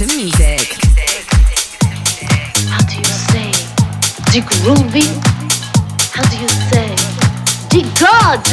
to music. How do you say? The groovy? How do you say? The God!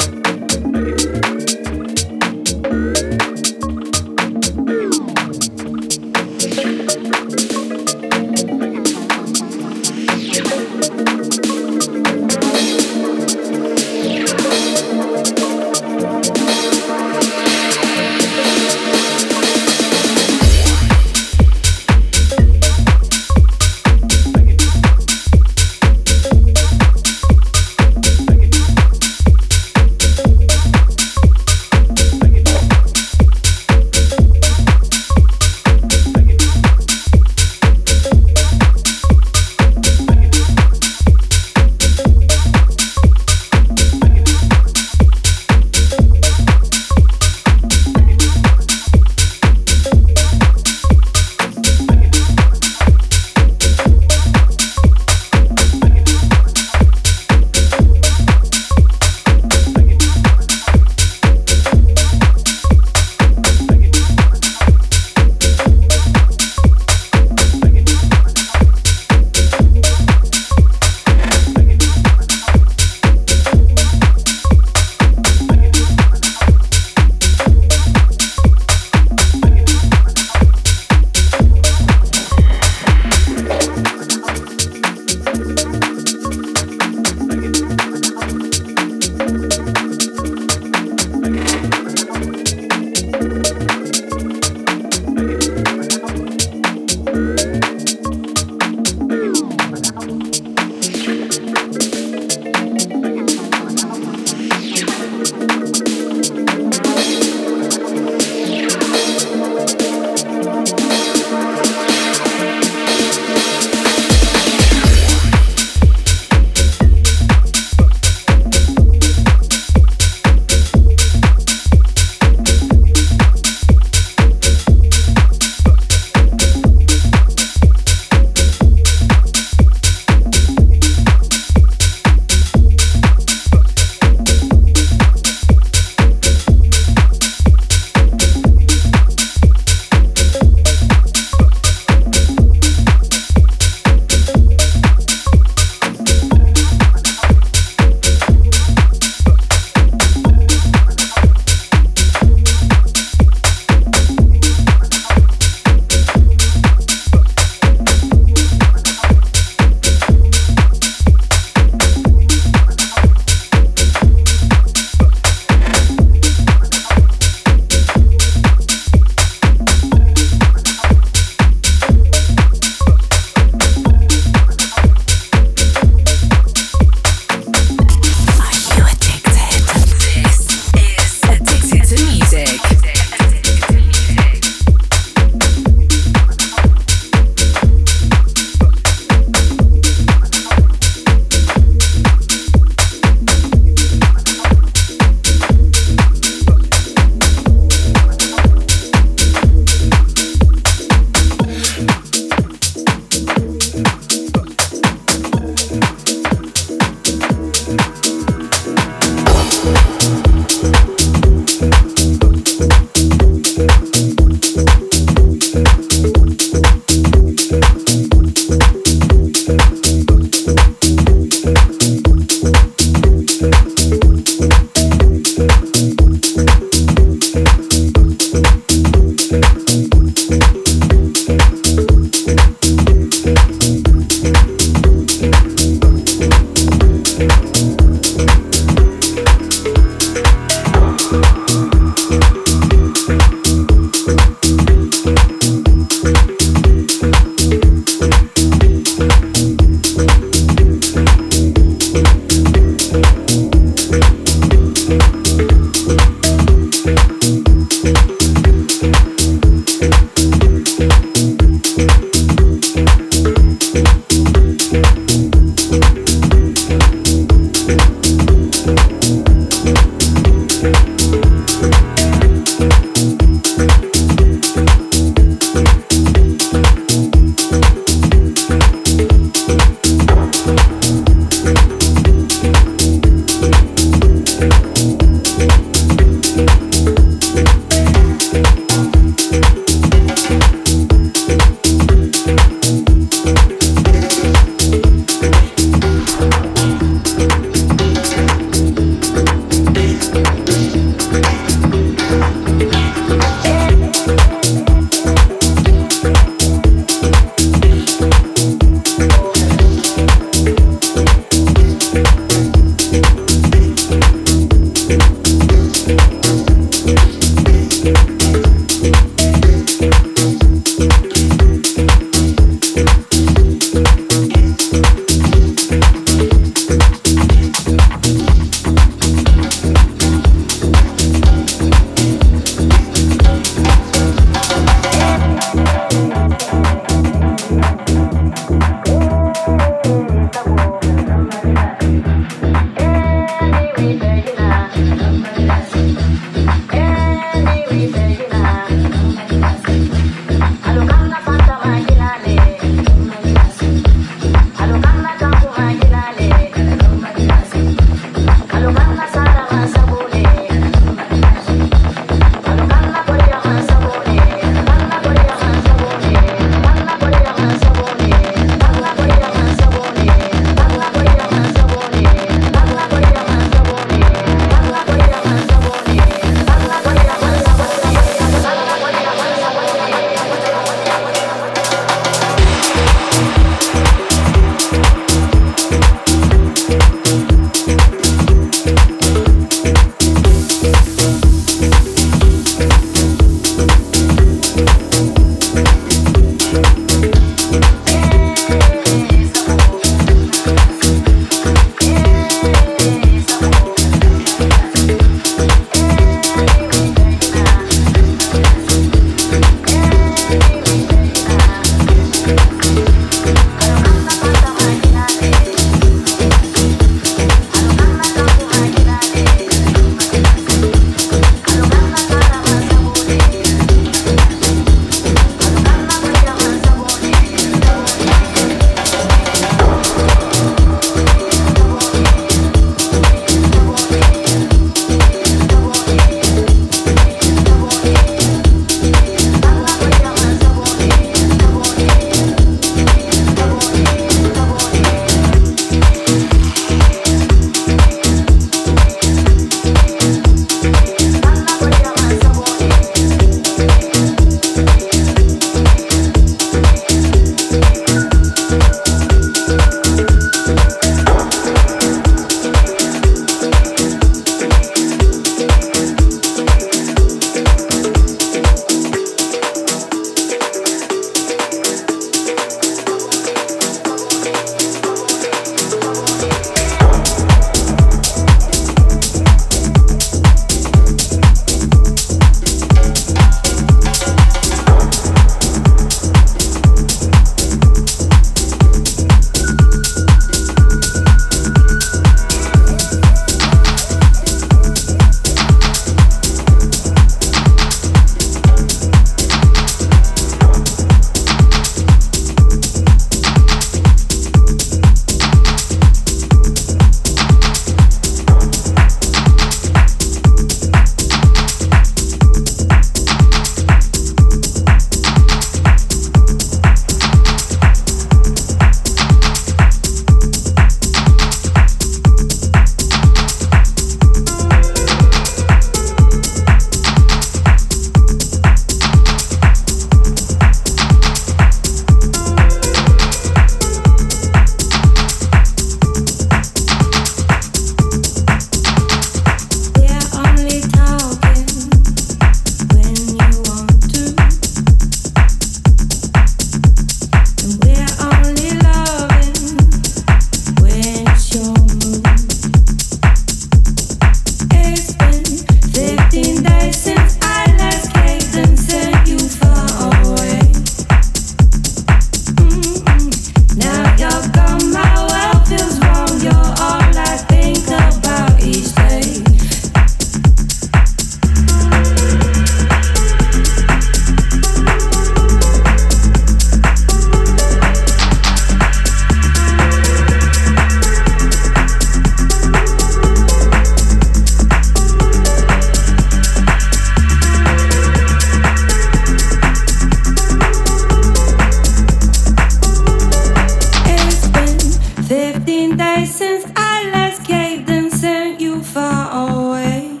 15 days since I last caved and sent you far away.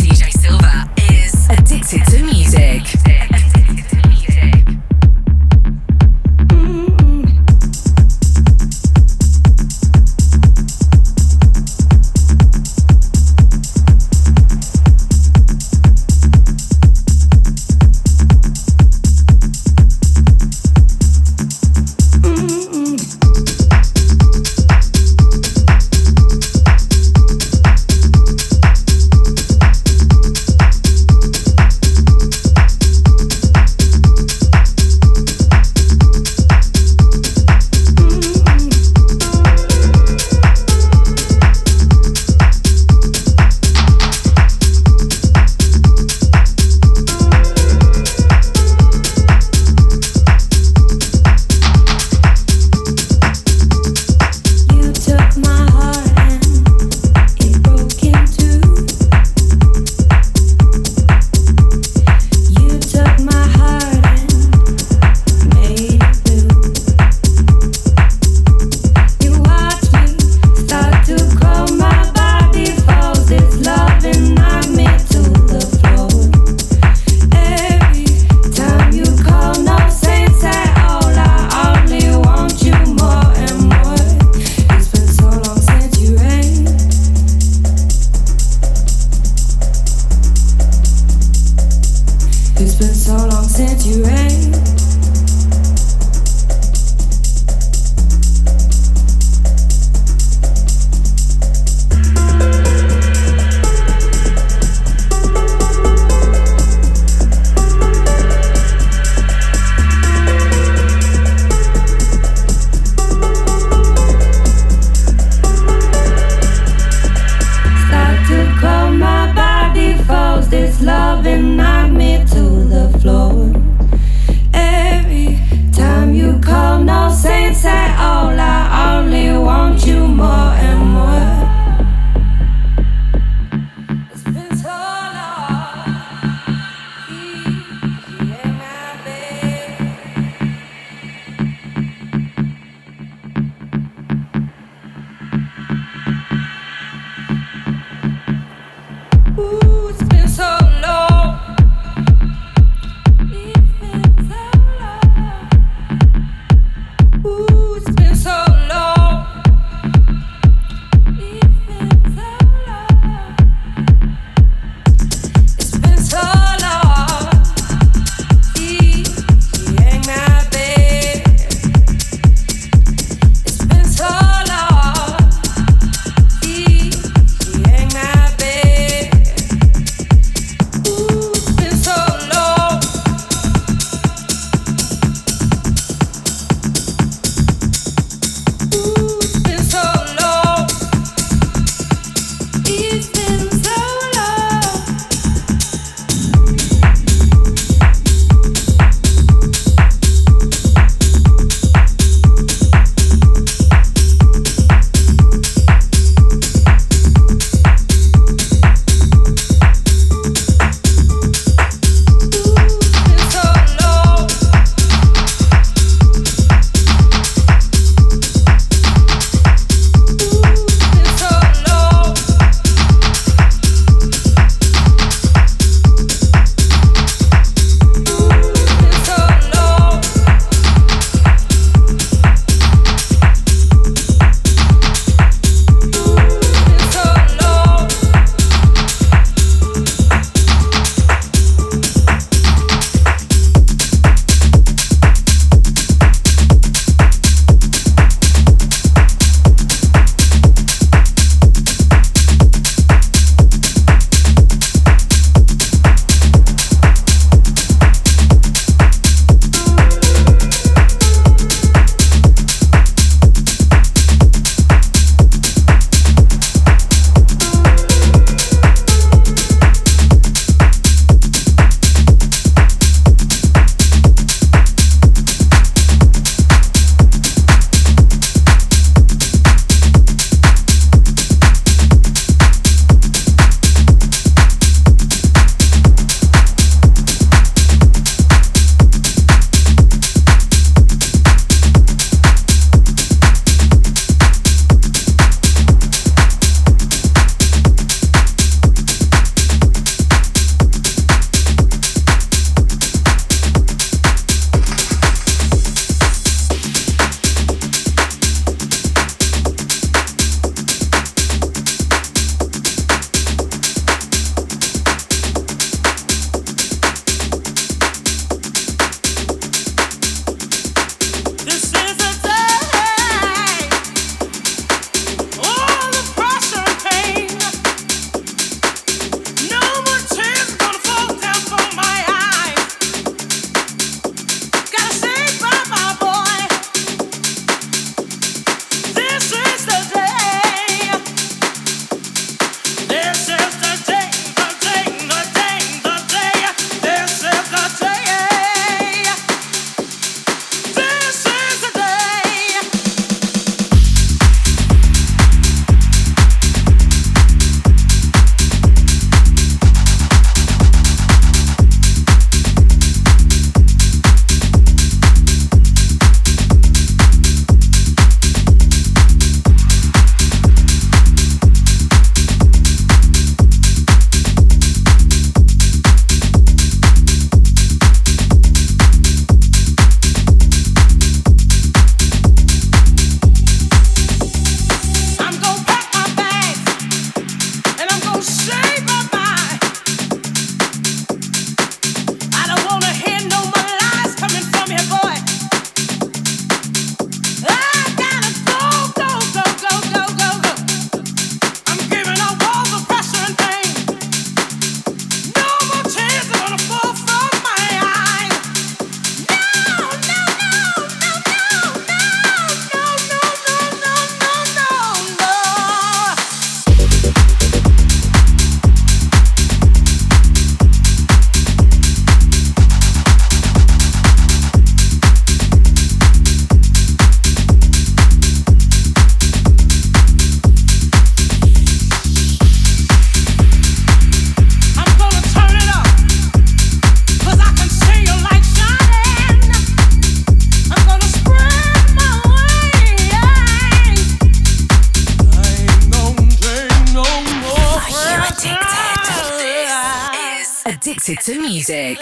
DJ Silva is addicted to music. Love and knock me to the floor. Addicted to Music.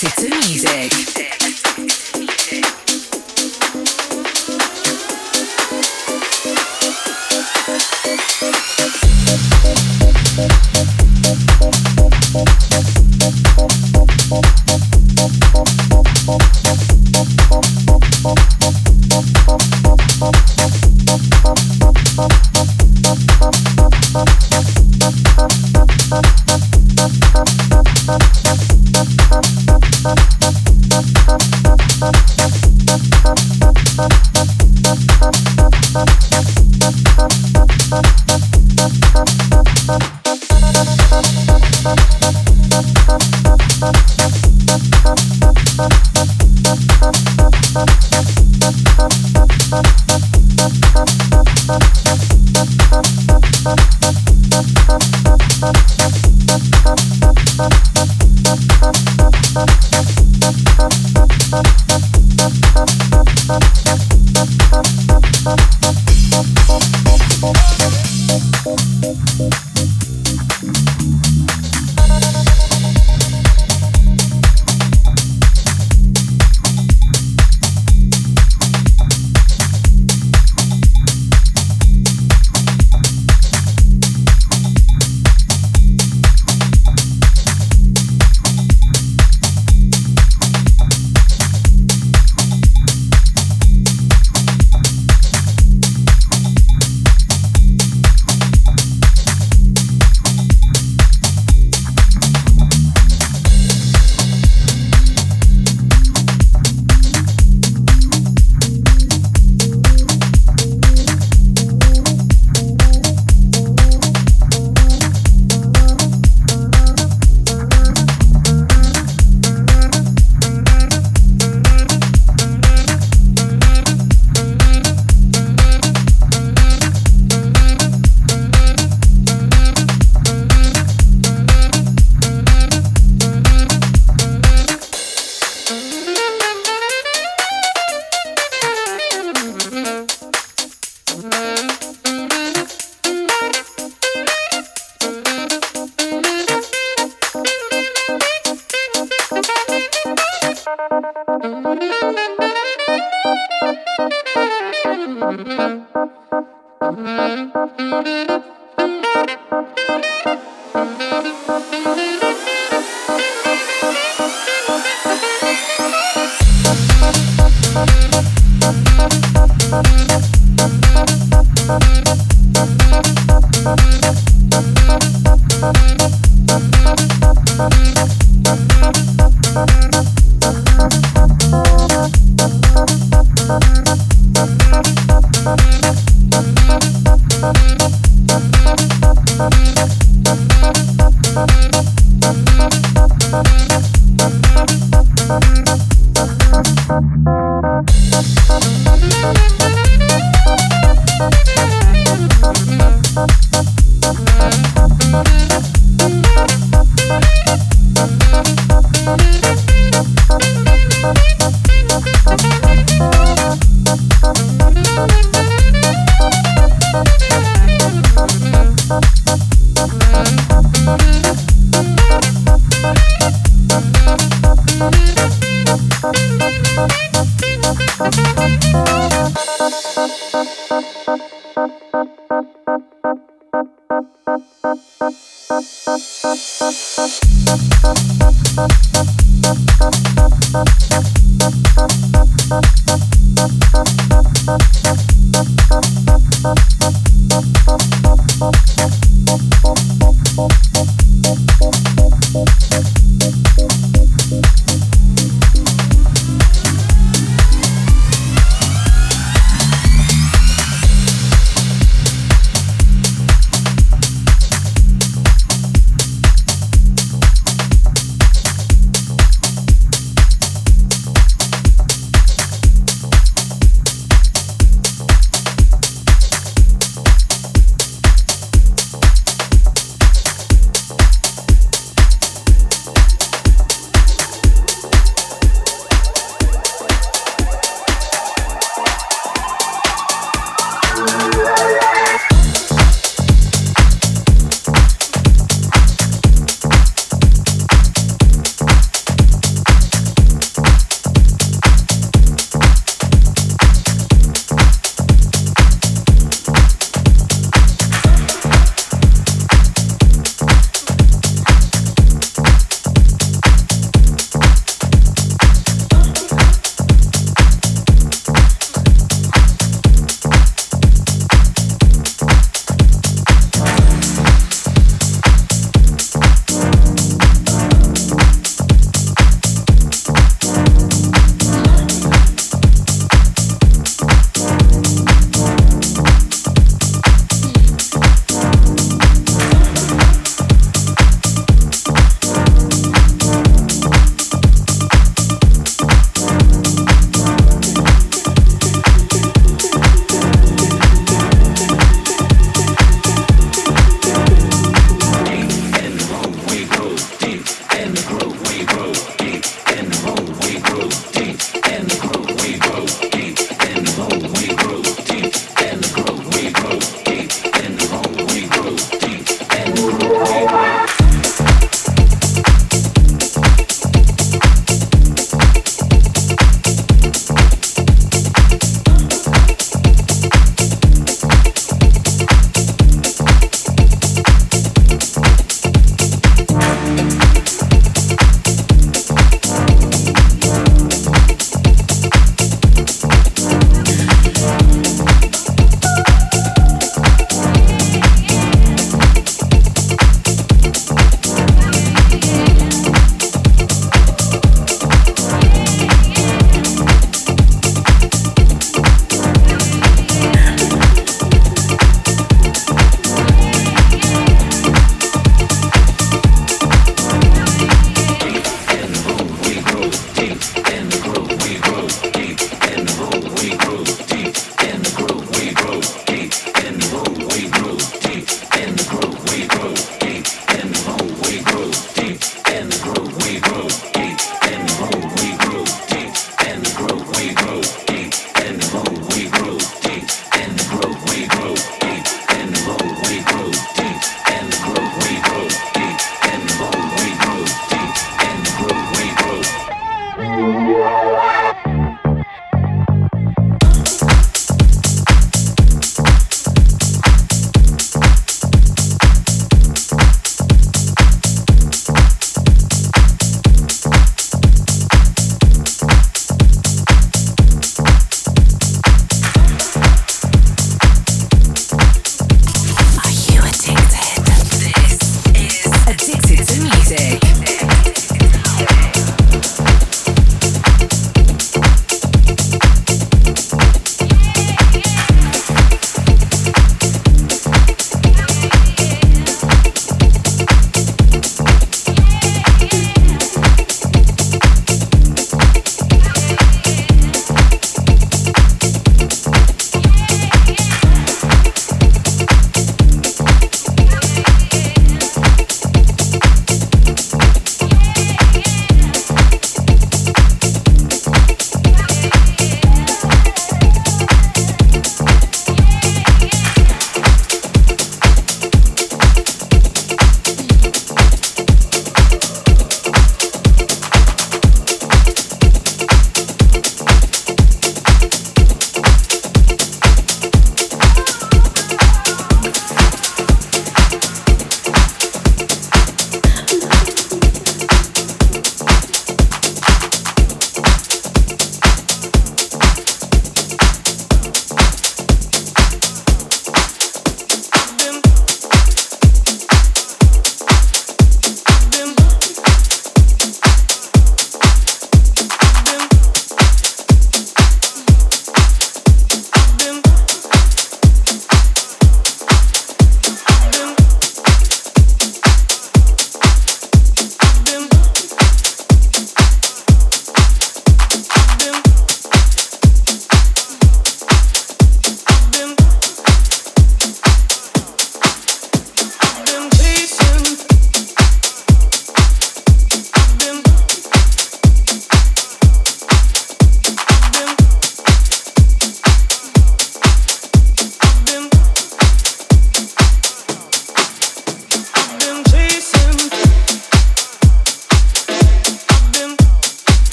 Addicted to music.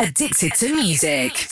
Addicted to music.